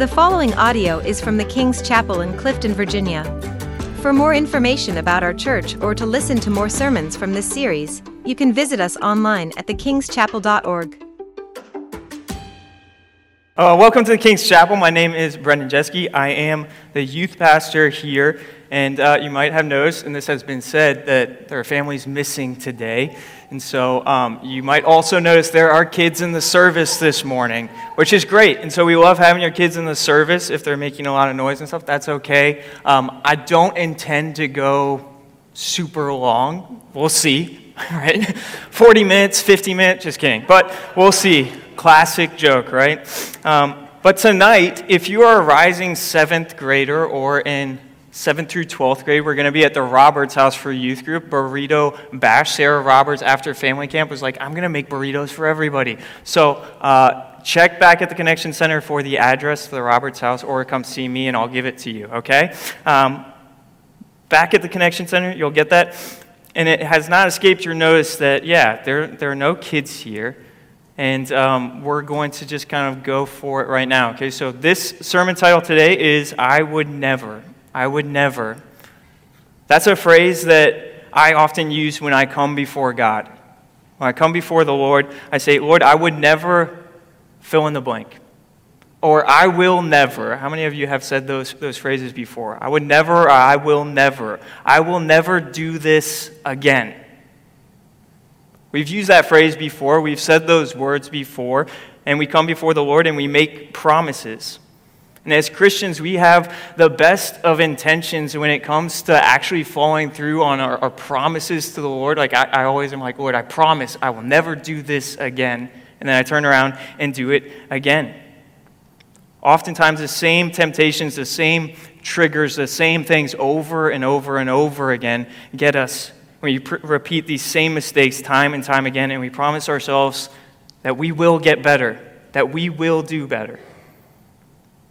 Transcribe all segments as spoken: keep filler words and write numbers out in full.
The following audio is from the King's Chapel in Clifton, Virginia. For more information about our church or to listen to more sermons from this series, you can visit us online at the king's chapel dot org. Uh, welcome to the King's Chapel. My name is Brendan Jeschke. I am the youth pastor here, and uh, you might have noticed, and this has been said, that there are families missing today. And so um, you might also notice there are kids in the service this morning, which is great. And so we love having your kids in the service. If they're making a lot of noise and stuff, that's okay. Um, I don't intend to go super long. We'll see, right? forty minutes, fifty minutes, just kidding. But we'll see. Classic joke, right? Um, but tonight, if you are a rising seventh grader or in seventh through twelfth grade, we're going to be at the Roberts House for youth group, burrito bash. Sarah Roberts, after family camp, was like, I'm going to make burritos for everybody. So uh, check back at the Connection Center for the address to the Roberts House, or come see me and I'll give it to you, okay? Um, back at the Connection Center, you'll get that. And it has not escaped your notice that, yeah, there there are no kids here. And um, we're going to just kind of go for it right now, okay? So this sermon title today is, I would never, I would never. That's a phrase that I often use when I come before God. When I come before the Lord, I say, Lord, I would never fill in the blank. Or I will never. How many of you have said those, those phrases before? I would never, or I will never. I will never do this again. We've used that phrase before, we've said those words before, and we come before the Lord and we make promises. And as Christians, we have the best of intentions when it comes to actually following through on our, our promises to the Lord. Like, I, I always am like, Lord, I promise I will never do this again. And then I turn around and do it again. Oftentimes, the same temptations, the same triggers, the same things over and over and over again get us when you pr- repeat these same mistakes time and time again, and we promise ourselves that we will get better, that we will do better.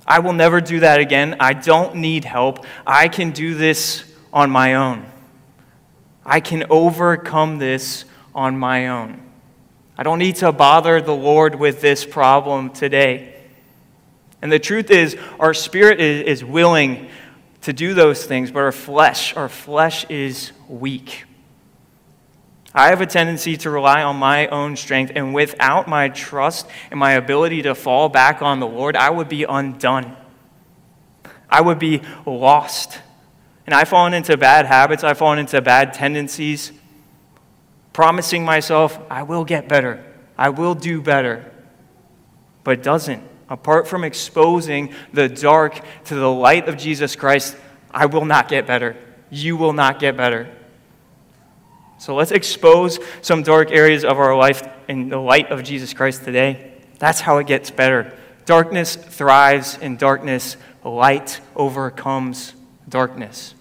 I will never do that again. I don't need help. I can do this on my own. I can overcome this on my own. I don't need to bother the Lord with this problem today. And the truth is, our spirit is, is willing to do those things, but our flesh, our flesh is weak. I have a tendency to rely on my own strength, and without my trust and my ability to fall back on the Lord, I would be undone. I would be lost. And I've fallen into bad habits. I've fallen into bad tendencies, promising myself, I will get better. I will do better. But it doesn't. Apart from exposing the dark to the light of Jesus Christ, I will not get better. You will not get better. So let's expose some dark areas of our life in the light of Jesus Christ today. That's how it gets better. Darkness thrives in darkness. Light overcomes darkness.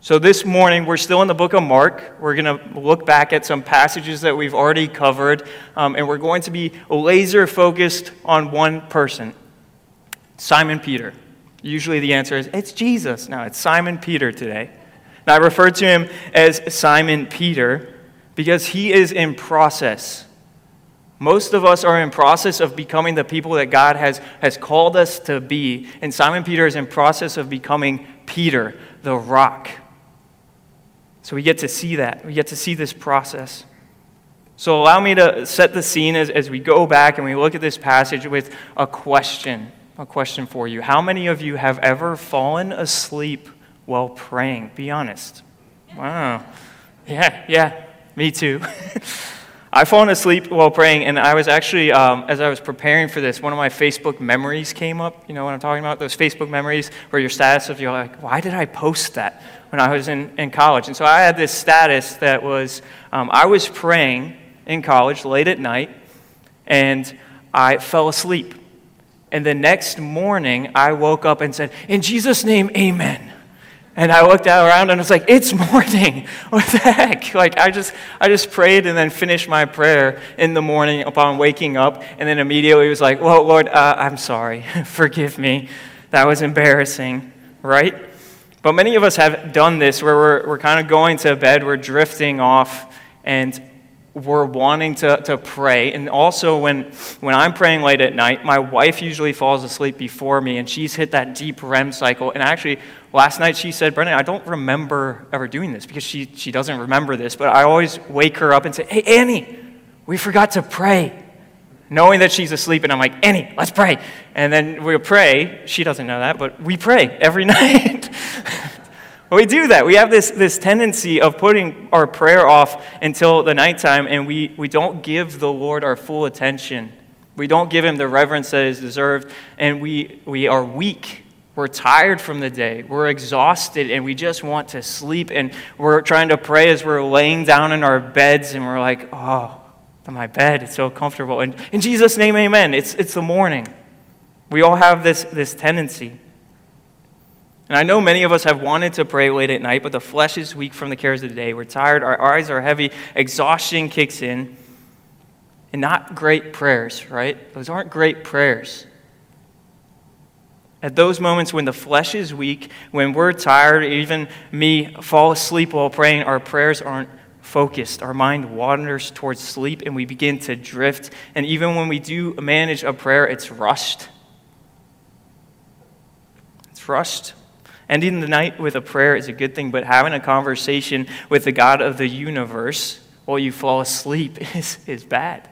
So this morning, we're still in the book of Mark. We're going to look back at some passages that we've already covered, um, and we're going to be laser focused on one person, Simon Peter. Usually the answer is, it's Jesus. No, it's Simon Peter today. Now, I refer to him as Simon Peter because he is in process. Most of us are in process of becoming the people that God has, has called us to be. And Simon Peter is in process of becoming Peter, the rock. So we get to see that. We get to see this process. So allow me to set the scene as, as we go back and we look at this passage with a question. A question for you. How many of you have ever fallen asleep while praying? Be honest. Wow. Yeah, yeah, me too. I've fallen asleep while praying, and I was actually, um, as I was preparing for this, one of my Facebook memories came up. You know what I'm talking about? Those Facebook memories where your status of you're like, why did I post that when I was in, in college? And so I had this status that was, um, I was praying in college late at night, and I fell asleep. And the next morning, I woke up and said, in Jesus' name, amen. And I looked around and I was like, it's morning. What the heck? Like, I just I just prayed and then finished my prayer in the morning upon waking up. And then immediately was like, well, Lord, uh, I'm sorry. Forgive me. That was embarrassing, right? But many of us have done this where we're, we're kind of going to bed. We're drifting off. And we're wanting to, to pray. And also when, when I'm praying late at night, my wife usually falls asleep before me, and she's hit that deep R E M cycle. And actually, last night she said, "Brendan, I don't remember ever doing this," because she, she doesn't remember this. But I always wake her up and say, "Hey, Annie, we forgot to pray," knowing that she's asleep, and I'm like, "Annie, let's pray." And then we'll pray. She doesn't know that, but we pray every night. We do that. We have this, this tendency of putting our prayer off until the nighttime, and we, we don't give the Lord our full attention. We don't give him the reverence that is deserved, and we, we are weak. We're tired from the day. We're exhausted, and we just want to sleep, and we're trying to pray as we're laying down in our beds, and we're like, "Oh, my bed, it's so comfortable. And in Jesus' name, amen. It's it's the morning." We all have this, this tendency. And I know many of us have wanted to pray late at night, but the flesh is weak from the cares of the day. We're tired, our eyes are heavy, exhaustion kicks in. And not great prayers, right? Those aren't great prayers. At those moments when the flesh is weak, when we're tired, even me fall asleep while praying, our prayers aren't focused. Our mind wanders towards sleep, and we begin to drift. And even when we do manage a prayer, it's rushed. It's rushed. Ending the night with a prayer is a good thing, but having a conversation with the God of the universe while you fall asleep is, is bad.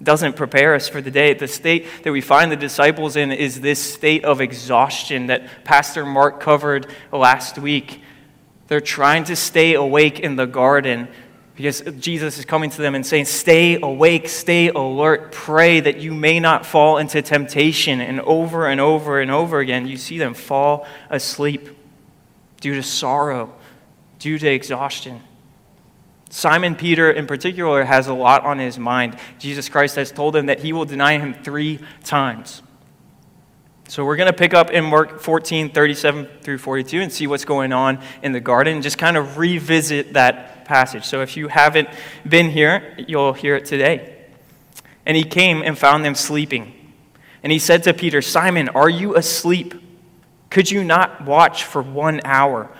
It doesn't prepare us for the day. The state that we find the disciples in is this state of exhaustion that Pastor Mark covered last week. They're trying to stay awake in the garden because Jesus is coming to them and saying, "Stay awake, stay alert, pray that you may not fall into temptation." And over and over and over again, you see them fall asleep due to sorrow, due to exhaustion. Simon Peter, in particular, has a lot on his mind. Jesus Christ has told him that he will deny him three times. So we're going to pick up in Mark fourteen, thirty-seven through forty-two and see what's going on in the garden. Just kind of revisit that passage. So if you haven't been here, you'll hear it today. "And he came and found them sleeping. And he said to Peter, 'Simon, are you asleep? Could you not watch for one hour?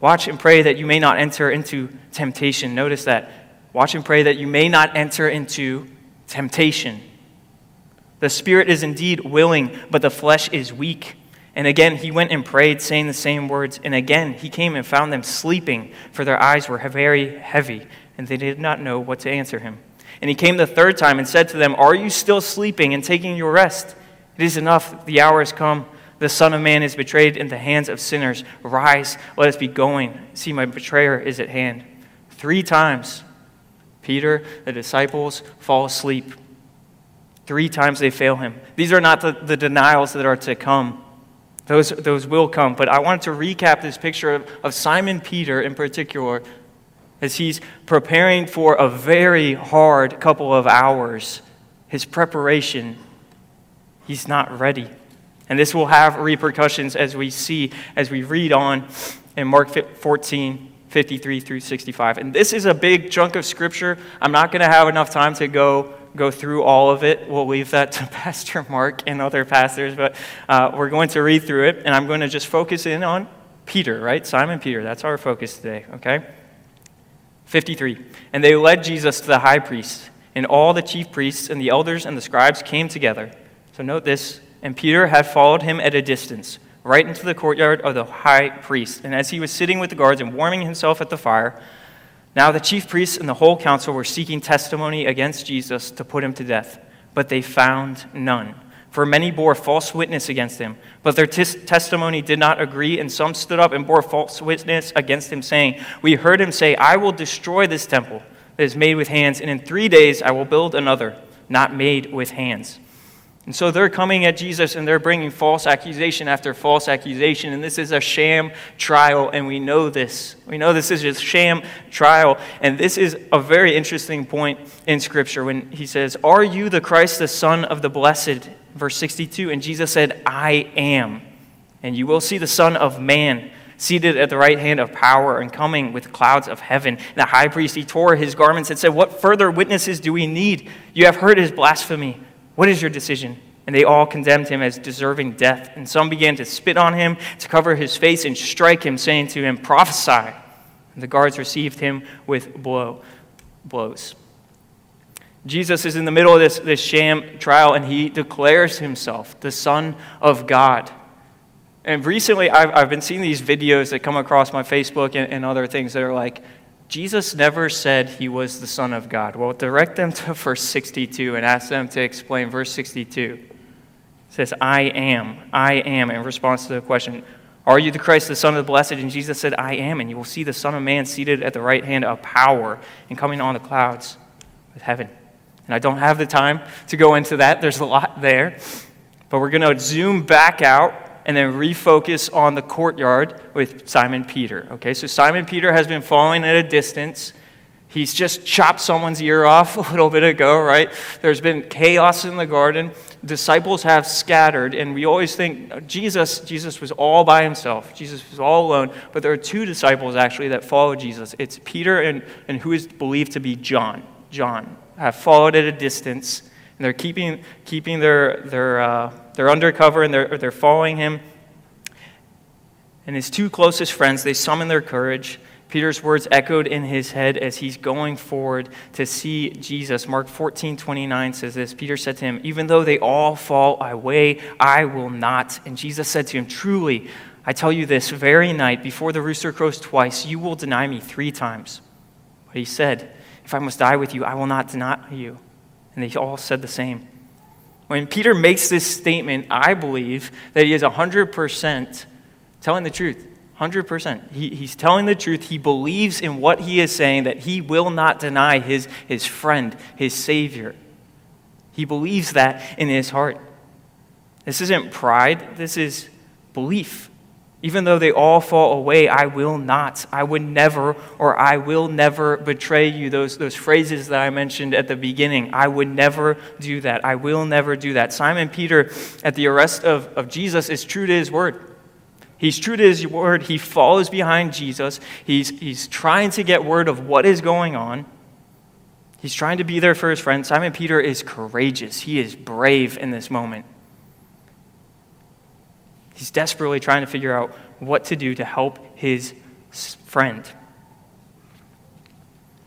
Watch and pray that you may not enter into temptation.'" Notice that. Watch and pray that you may not enter into temptation. "The spirit is indeed willing, but the flesh is weak. And again, he went and prayed, saying the same words. And again, he came and found them sleeping, for their eyes were very heavy, and they did not know what to answer him. And he came the third time and said to them, 'Are you still sleeping and taking your rest? It is enough. The hour has come. The Son of Man is betrayed into the hands of sinners. Rise, let us be going. See, my betrayer is at hand.' Three times, Peter, the disciples, fall asleep. Three times they fail him." These are not the, the denials that are to come. Those, those will come. But I wanted to recap this picture of, of Simon Peter in particular as he's preparing for a very hard couple of hours. His preparation, he's not ready. And this will have repercussions as we see, as we read on in Mark fourteen, fifty-three through sixty-five. And this is a big chunk of scripture. I'm not going to have enough time to go go through all of it. We'll leave that to Pastor Mark and other pastors, but uh, we're going to read through it, and I'm going to just focus in on Peter, right? Simon Peter, that's our focus today, okay? fifty-three, "And they led Jesus to the high priest, and all the chief priests and the elders and the scribes came together." So note this, "And Peter had followed him at a distance, right into the courtyard of the high priest. And as he was sitting with the guards and warming himself at the fire, now the chief priests and the whole council were seeking testimony against Jesus to put him to death, but they found none. For many bore false witness against him, but their tis- testimony did not agree, and some stood up and bore false witness against him, saying, 'We heard him say, I will destroy this temple that is made with hands, and in three days I will build another, not made with hands.'" And so they're coming at Jesus, and they're bringing false accusation after false accusation, and this is a sham trial, and we know this. We know this is a sham trial, and this is a very interesting point in Scripture when he says, "Are you the Christ, the Son of the Blessed?" Verse sixty-two, and Jesus said, "I am, and you will see the Son of Man seated at the right hand of power and coming with clouds of heaven." And the high priest, he tore his garments and said, "What further witnesses do we need? You have heard his blasphemy. What is your decision?" And they all condemned him as deserving death. And some began to spit on him, to cover his face, and strike him, saying to him, "Prophesy." And the guards received him with blow, blows. Jesus is in the middle of this, this sham trial, and he declares himself the Son of God. And recently, I've, I've been seeing these videos that come across my Facebook and, and other things that are like, Jesus never said he was the Son of God. Well, direct them to verse sixty-two and ask them to explain verse sixty-two. It says, I am, I am, in response to the question, are you the Christ, the Son of the Blessed? And Jesus said, I am, and you will see the Son of Man seated at the right hand of power and coming on the clouds with heaven. And I don't have the time to go into that. There's a lot there. But we're going to zoom back out and then refocus on the courtyard with Simon Peter. Okay, so Simon Peter has been falling at a distance. He's just chopped someone's ear off a little bit ago, right? There's been chaos in the garden. Disciples have scattered, and we always think Jesus, Jesus was all by himself. Jesus was all alone, but there are two disciples actually that follow Jesus. It's Peter and, and who is believed to be John. John. Have followed at a distance, and they're keeping keeping their their uh, they're undercover, and they're they're following him. And his two closest friends, they summon their courage. Peter's words echoed in his head as he's going forward to see Jesus. Mark fourteen twenty-nine says this. Peter said to him, "Even though they all fall away, I will not." And Jesus said to him, "Truly, I tell you this very night, before the rooster crows twice, you will deny me three times." But he said, "If I must die with you, I will not deny you." And they all said the same. When Peter makes this statement, I believe that he is one hundred percent telling the truth. one hundred percent. He, he's telling the truth. He believes in what he is saying, that he will not deny his, his friend, his Savior. He believes that in his heart. This isn't pride. This is belief. Even though they all fall away, I will not, I would never, or I will never betray you. Those, those phrases that I mentioned at the beginning, I would never do that. I will never do that. Simon Peter, at the arrest of, of Jesus, is true to his word. He's true to his word. He follows behind Jesus. He's, he's trying to get word of what is going on. He's trying to be there for his friend. Simon Peter is courageous. He is brave in this moment. He's desperately trying to figure out what to do to help his friend.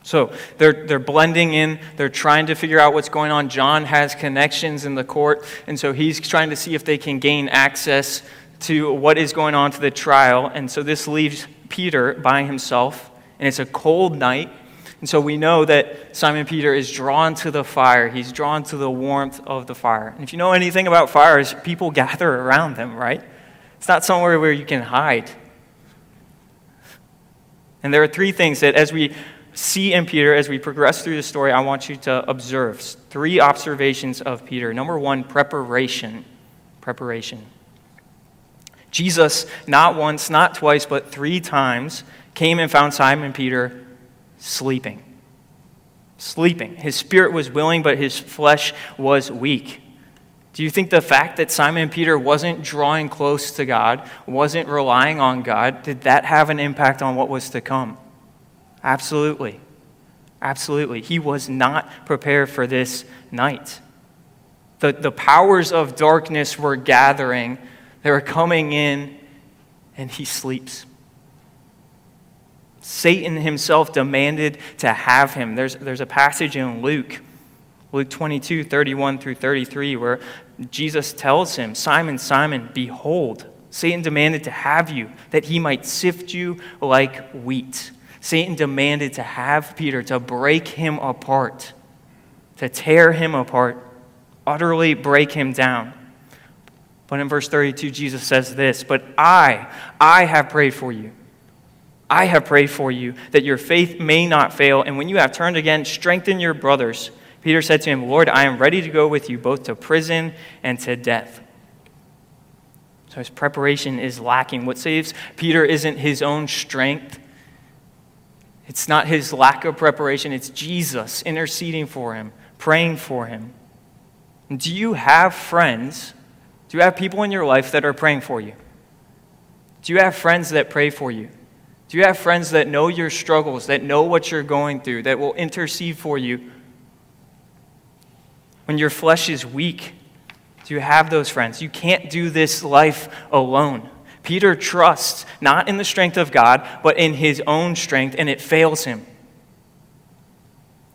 So they're they're blending in. They're trying to figure out what's going on. John has connections in the court, and so he's trying to see if they can gain access to what is going on to the trial. And so this leaves Peter by himself, and it's a cold night. And so we know that Simon Peter is drawn to the fire. He's drawn to the warmth of the fire. And if you know anything about fires, people gather around them, right? It's not somewhere where you can hide. And there are three things that as we see in Peter, as we progress through the story, I want you to observe. Three observations of Peter. Number one, preparation. Preparation. Jesus, not once, not twice, but three times, came and found Simon Peter sleeping. Sleeping. His spirit was willing, but his flesh was weak. Do you think the fact that Simon Peter wasn't drawing close to God, wasn't relying on God, did that have an impact on what was to come? Absolutely. Absolutely. He was not prepared for this night. The, the powers of darkness were gathering. They were coming in, and he sleeps. Satan himself demanded to have him. There's, there's a passage in Luke. Luke twenty-two, thirty-one through thirty-three, where Jesus tells him, "Simon, Simon, behold, Satan demanded to have you, that he might sift you like wheat." Satan demanded to have Peter, to break him apart, to tear him apart, utterly break him down. But in verse thirty-two, Jesus says this, "But I, I have prayed for you. I have prayed for you, that your faith may not fail. And when you have turned again, strengthen your brothers." Peter said to him, "Lord, I am ready to go with you both to prison and to death." So his preparation is lacking. What saves Peter isn't his own strength. It's not his lack of preparation. It's Jesus interceding for him, praying for him. And do you have friends? Do you have people in your life that are praying for you? Do you have friends that pray for you? Do you have friends that know your struggles, that know what you're going through, that will intercede for you? When your flesh is weak, do you have those friends? You can't do this life alone. Peter trusts not in the strength of God, but in his own strength, and it fails him.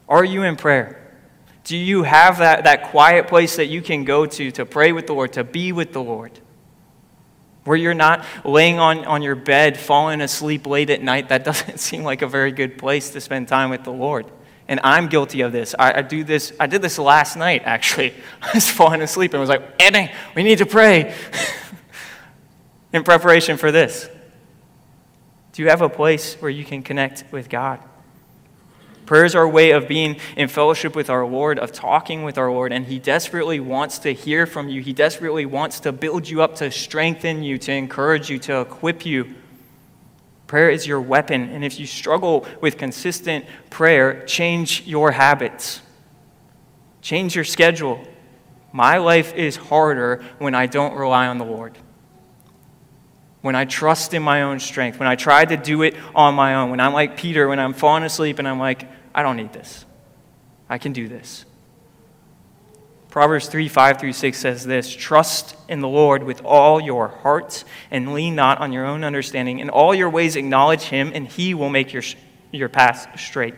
Are you in prayer? Do you have that, that quiet place that you can go to to pray with the Lord, to be with the Lord? Where you're not laying on, on your bed, falling asleep late at night. That doesn't seem like a very good place to spend time with the Lord. And I'm guilty of this. I, I do this. I did this last night, actually. I was falling asleep and was like, Eddie, we need to pray in preparation for this. Do you have a place where you can connect with God? Prayer is our way of being in fellowship with our Lord, of talking with our Lord, and He desperately wants to hear from you. He desperately wants to build you up, to strengthen you, to encourage you, to equip you. Prayer is your weapon, and if you struggle with consistent prayer, change your habits. Change your schedule. My life is harder when I don't rely on the Lord. When I trust in my own strength, when I try to do it on my own, when I'm like Peter, when I'm falling asleep and I'm like, I don't need this. I can do this. Proverbs three, five through six says this, trust in the Lord with all your heart and lean not on your own understanding. In all your ways acknowledge Him and He will make your, your path straight.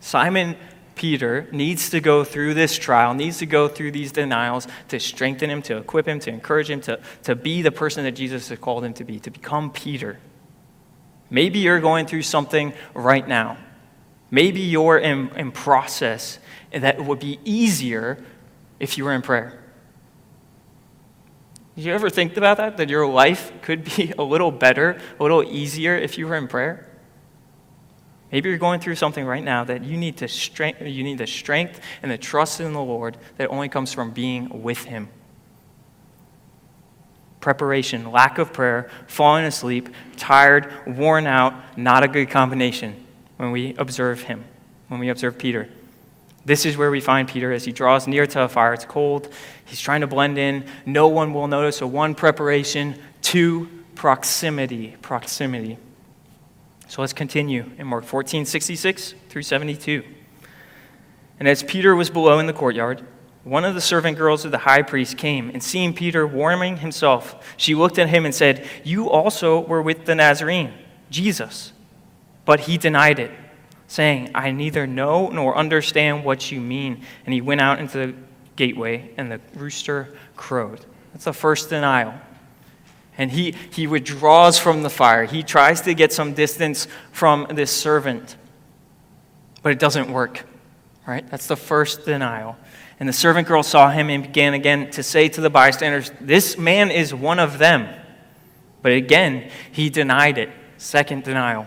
Simon Peter needs to go through this trial, needs to go through these denials to strengthen him, to equip him, to encourage him, to, to be the person that Jesus has called him to be, to become Peter. Maybe you're going through something right now. Maybe you're in, in process that would be easier if you were in prayer. Did you ever think about that? That your life could be a little better, a little easier if you were in prayer? Maybe you're going through something right now that you need to strength, you need the strength and the trust in the Lord that only comes from being with Him. Preparation, lack of prayer, falling asleep, tired, worn out, not a good combination when we observe Him, when we observe Peter. This is where we find Peter as he draws near to a fire. It's cold. He's trying to blend in. No one will notice. So one, preparation. Two, proximity. Proximity. So let's continue in Mark fourteen, sixty-six through seventy-two. And as Peter was below in the courtyard, one of the servant girls of the high priest came, and seeing Peter warming himself, she looked at him and said, "You also were with the Nazarene, Jesus." But he denied it, saying, "I neither know nor understand what you mean." And he went out into the gateway, and the rooster crowed. That's the first denial. And he, he withdraws from the fire. He tries to get some distance from this servant. But it doesn't work, right? That's the first denial. And the servant girl saw him and began again to say to the bystanders, "This man is one of them." But again, he denied it. Second denial.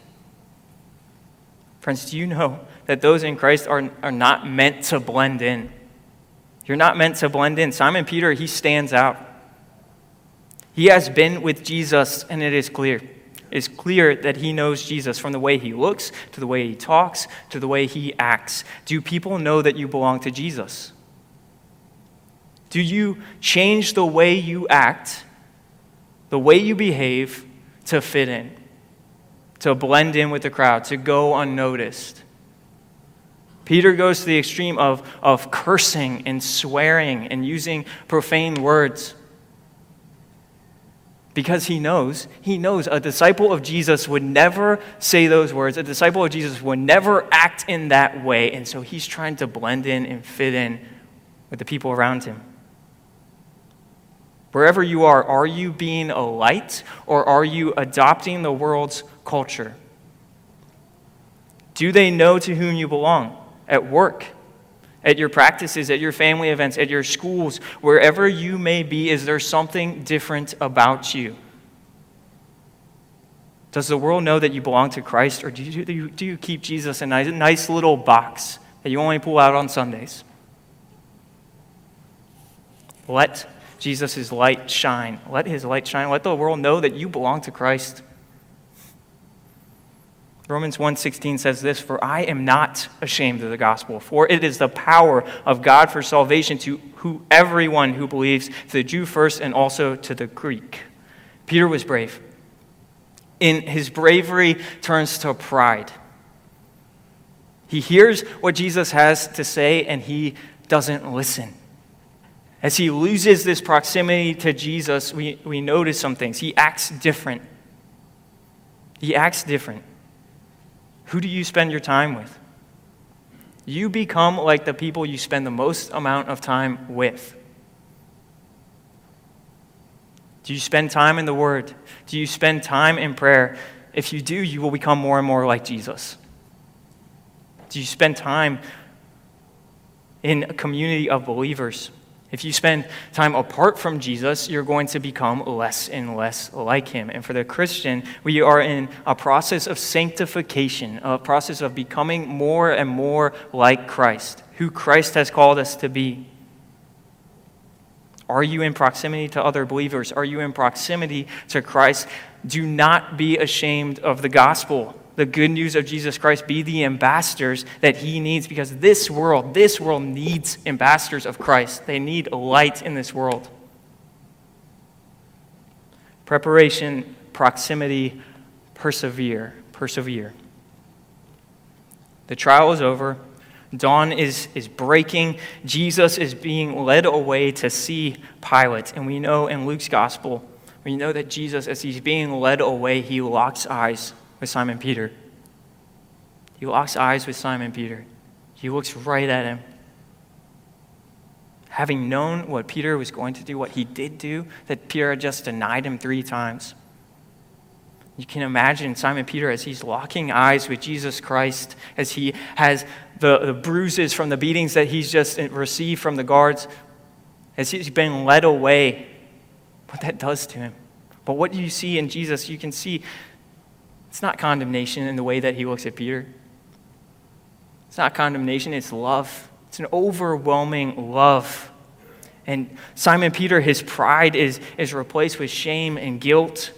Friends, do you know that those in Christ are, are not meant to blend in? You're not meant to blend in. Simon Peter, he stands out. He has been with Jesus, and it is clear. It's clear that he knows Jesus from the way he looks, to the way he talks, to the way he acts. Do people know that you belong to Jesus? Do you change the way you act, the way you behave, to fit in, to blend in with the crowd, to go unnoticed? Peter goes to the extreme of, of cursing and swearing and using profane words. Because he knows, he knows a disciple of Jesus would never say those words. A disciple of Jesus would never act in that way. And so he's trying to blend in and fit in with the people around him. Wherever you are, are you being a light or are you adopting the world's culture? Do they know to whom you belong? At work, at your practices, at your family events, at your schools, wherever you may be, is there something different about you? Does the world know that you belong to Christ, or do you, do you, do you keep Jesus in a nice little box that you only pull out on Sundays? Let Jesus' light shine. Let His light shine. Let the world know that you belong to Christ. Romans one sixteen says this, "For I am not ashamed of the gospel, for it is the power of God for salvation to who everyone who believes, to the Jew first and also to the Greek." Peter was brave. In his bravery turns to pride. He hears what Jesus has to say, and he doesn't listen. As he loses this proximity to Jesus, we, we notice some things. He acts different. He acts different. Who do you spend your time with? You become like the people you spend the most amount of time with. Do you spend time in the Word? Do you spend time in prayer? If you do, you will become more and more like Jesus. Do you spend time in a community of believers? If you spend time apart from Jesus, you're going to become less and less like him. And for the Christian, we are in a process of sanctification, a process of becoming more and more like Christ, who Christ has called us to be. Are you in proximity to other believers? Are you in proximity to Christ? Do not be ashamed of the gospel. The good news of Jesus Christ, be the ambassadors that he needs, because this world, this world needs ambassadors of Christ. They need a light in this world. Preparation, proximity, persevere, persevere. The trial is over. Dawn is, is breaking. Jesus is being led away to see Pilate. And we know in Luke's gospel, we know that Jesus, as he's being led away, he locks eyes with Simon Peter. He locks eyes with Simon Peter. He looks right at him. Having known what Peter was going to do, what he did do, that Peter had just denied him three times. You can imagine Simon Peter as he's locking eyes with Jesus Christ, as he has the, the bruises from the beatings that he's just received from the guards, as he's been led away, what that does to him. But what do you see in Jesus? You can see it's not condemnation in the way that he looks at Peter. It's not condemnation, it's love. It's an overwhelming love. And Simon Peter, his pride is, is replaced with shame and guilt.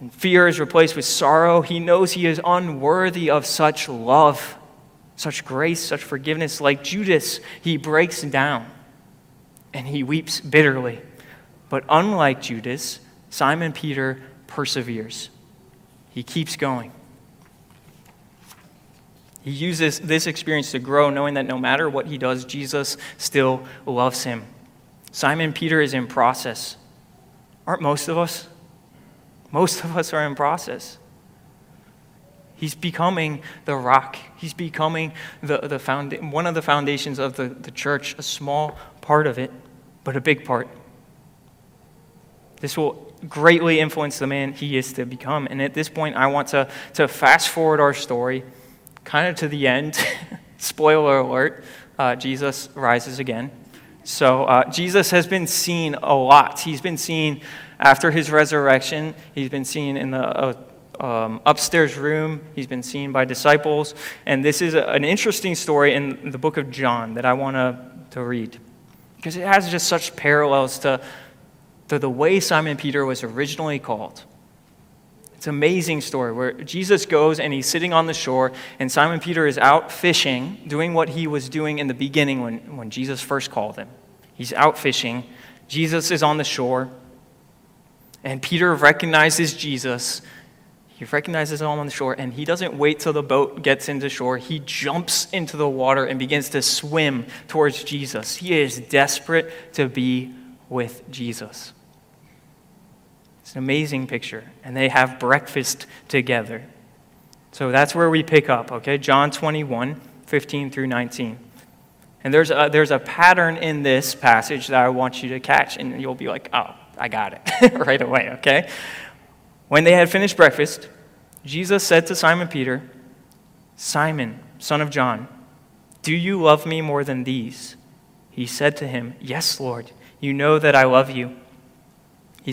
And fear is replaced with sorrow. He knows he is unworthy of such love, such grace, such forgiveness. Like Judas, he breaks down and he weeps bitterly. But unlike Judas, Simon Peter perseveres. He keeps going. He uses this experience to grow, knowing that no matter what he does, Jesus still loves him. Simon Peter is in process. Aren't most of us? Most of us are in process. He's becoming the rock. He's becoming the, the found, one of the foundations of the, the church, a small part of it, but a big part. This will greatly influence the man he is to become. And at this point, I want to, to fast forward our story kind of to the end. Spoiler alert, uh, Jesus rises again. So uh, Jesus has been seen a lot. He's been seen after his resurrection. He's been seen in the uh, um, upstairs room. He's been seen by disciples. And this is a, an interesting story in the book of John that I want to, to read, because it has just such parallels to to the way Simon Peter was originally called. It's an amazing story where Jesus goes and he's sitting on the shore, and Simon Peter is out fishing, doing what he was doing in the beginning when, when Jesus first called him. He's out fishing. Jesus is on the shore, and Peter recognizes Jesus. He recognizes him on the shore, and he doesn't wait till the boat gets into shore. He jumps into the water and begins to swim towards Jesus. He is desperate to be with Jesus. It's an amazing picture. And they have breakfast together. So that's where we pick up, okay? John twenty-one, fifteen through nineteen. And there's a, there's a pattern in this passage that I want you to catch, and you'll be like, oh, I got it right away, okay? When they had finished breakfast, Jesus said to Simon Peter, "Simon, son of John, do you love me more than these?" He said to him, "Yes, Lord, you know that I love you." He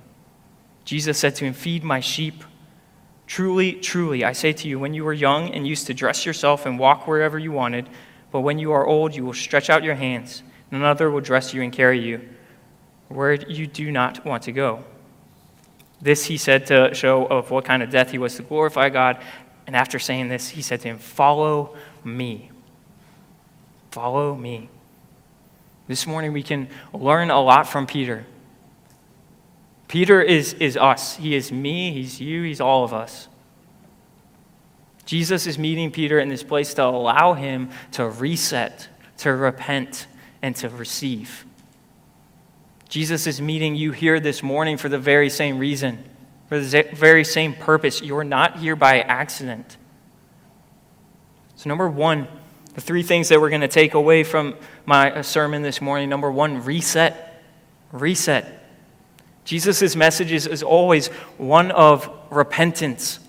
Jesus said to him, "Feed my sheep. Truly, truly, I say to you, when you were young and used to dress yourself and walk wherever you wanted, but when you are old, you will stretch out your hands, and another will dress you and carry you where you do not want to go." This he said to show of what kind of death he was to glorify God. And after saying this, he said to him, "Follow me. Follow me." This morning we can learn a lot from Peter. Peter is, is us. He is me, he's you, he's all of us. Jesus is meeting Peter in this place to allow him to reset, to repent, and to receive. Jesus is meeting you here this morning for the very same reason, for the very same purpose. You're not here by accident. So number one, the three things that we're going to take away from my sermon this morning. Number one, reset. Reset. Jesus' message is, is always one of repentance.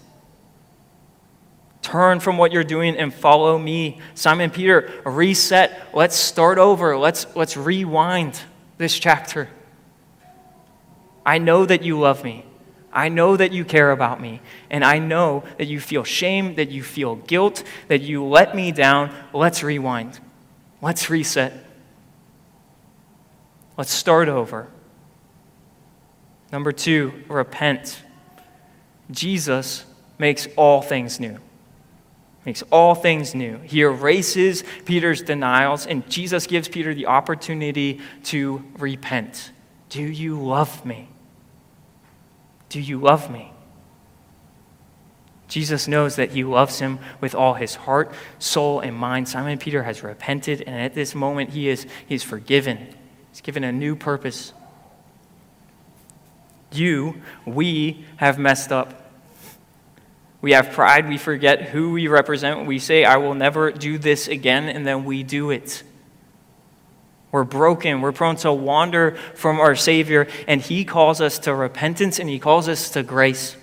Turn from what you're doing and follow me. Simon Peter, reset. Let's start over. Let's, let's rewind this chapter. I know that you love me. I know that you care about me. And I know that you feel shame, that you feel guilt, that you let me down. Let's rewind. Let's reset. Let's start over. Number two, repent. Jesus makes all things new. Makes all things new. He erases Peter's denials, and Jesus gives Peter the opportunity to repent. Do you love me? Do you love me? Jesus knows that he loves him with all his heart, soul, and mind. Simon Peter has repented, and at this moment he is, he is forgiven. He's given a new purpose. You, we have messed up. We have pride, we forget who we represent, we say, I will never do this again, and then we do it. We're broken, we're prone to wander from our Savior, and he calls us to repentance, and he calls us to grace.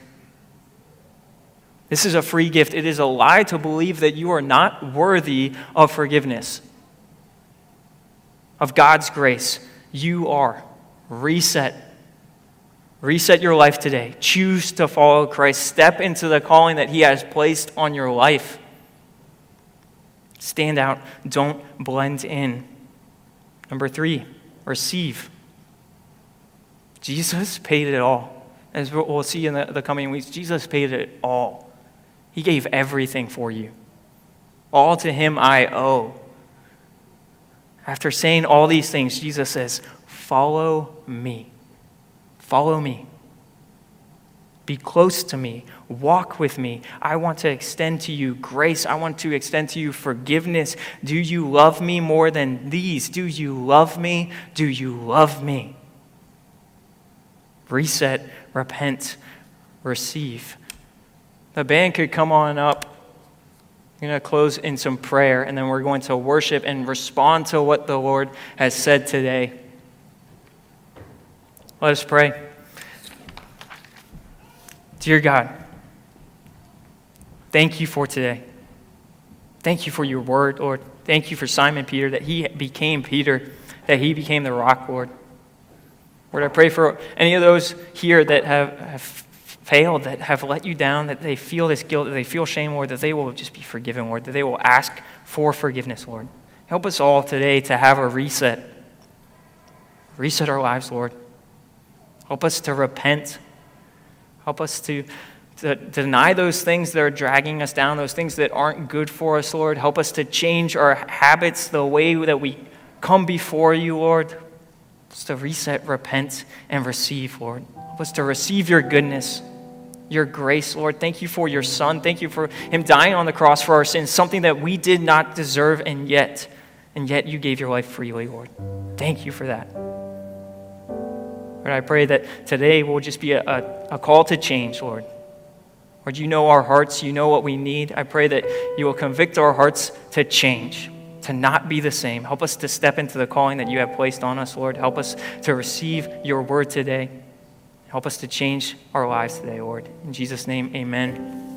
This is a free gift. It is a lie to believe that you are not worthy of forgiveness, of God's grace. You are. Reset. Reset your life today. Choose to follow Christ. Step into the calling that he has placed on your life. Stand out. Don't blend in. Number three, receive. Jesus paid it all. As we'll see in the, the coming weeks, Jesus paid it all. He gave everything for you. All to him I owe. After saying all these things, Jesus says, follow me. Follow me. Be close to me. Walk with me. I want to extend to you grace. I want to extend to you forgiveness. Do you love me more than these? Do you love me? Do you love me? Reset, repent, receive. The band could come on up. I'm going to close in some prayer, and then we're going to worship and respond to what the Lord has said today. Let us pray. Dear God, thank you for today. Thank you for your word, Lord. Thank you for Simon Peter, that he became Peter, that he became the rock, Lord. Lord, I pray for any of those here that have, have failed, that have let you down, that they feel this guilt, that they feel shame, Lord, that they will just be forgiven, Lord, that they will ask for forgiveness, Lord. Help us all today to have a reset. Reset our lives, Lord. Help us to repent. Help us to, to deny those things that are dragging us down, those things that aren't good for us, Lord. Help us to change our habits, the way that we come before you, Lord. Help us to reset, repent, and receive, Lord. Help us to receive your goodness, your grace, Lord. Thank you for your Son. Thank you for him dying on the cross for our sins, something that we did not deserve, and yet, and yet you gave your life freely, Lord. Thank you for that. Lord, I pray that today will just be a, a, a call to change, Lord. Lord, you know our hearts. You know what we need. I pray that you will convict our hearts to change, to not be the same. Help us to step into the calling that you have placed on us, Lord. Help us to receive your word today. Help us to change our lives today, Lord. In Jesus' name, amen.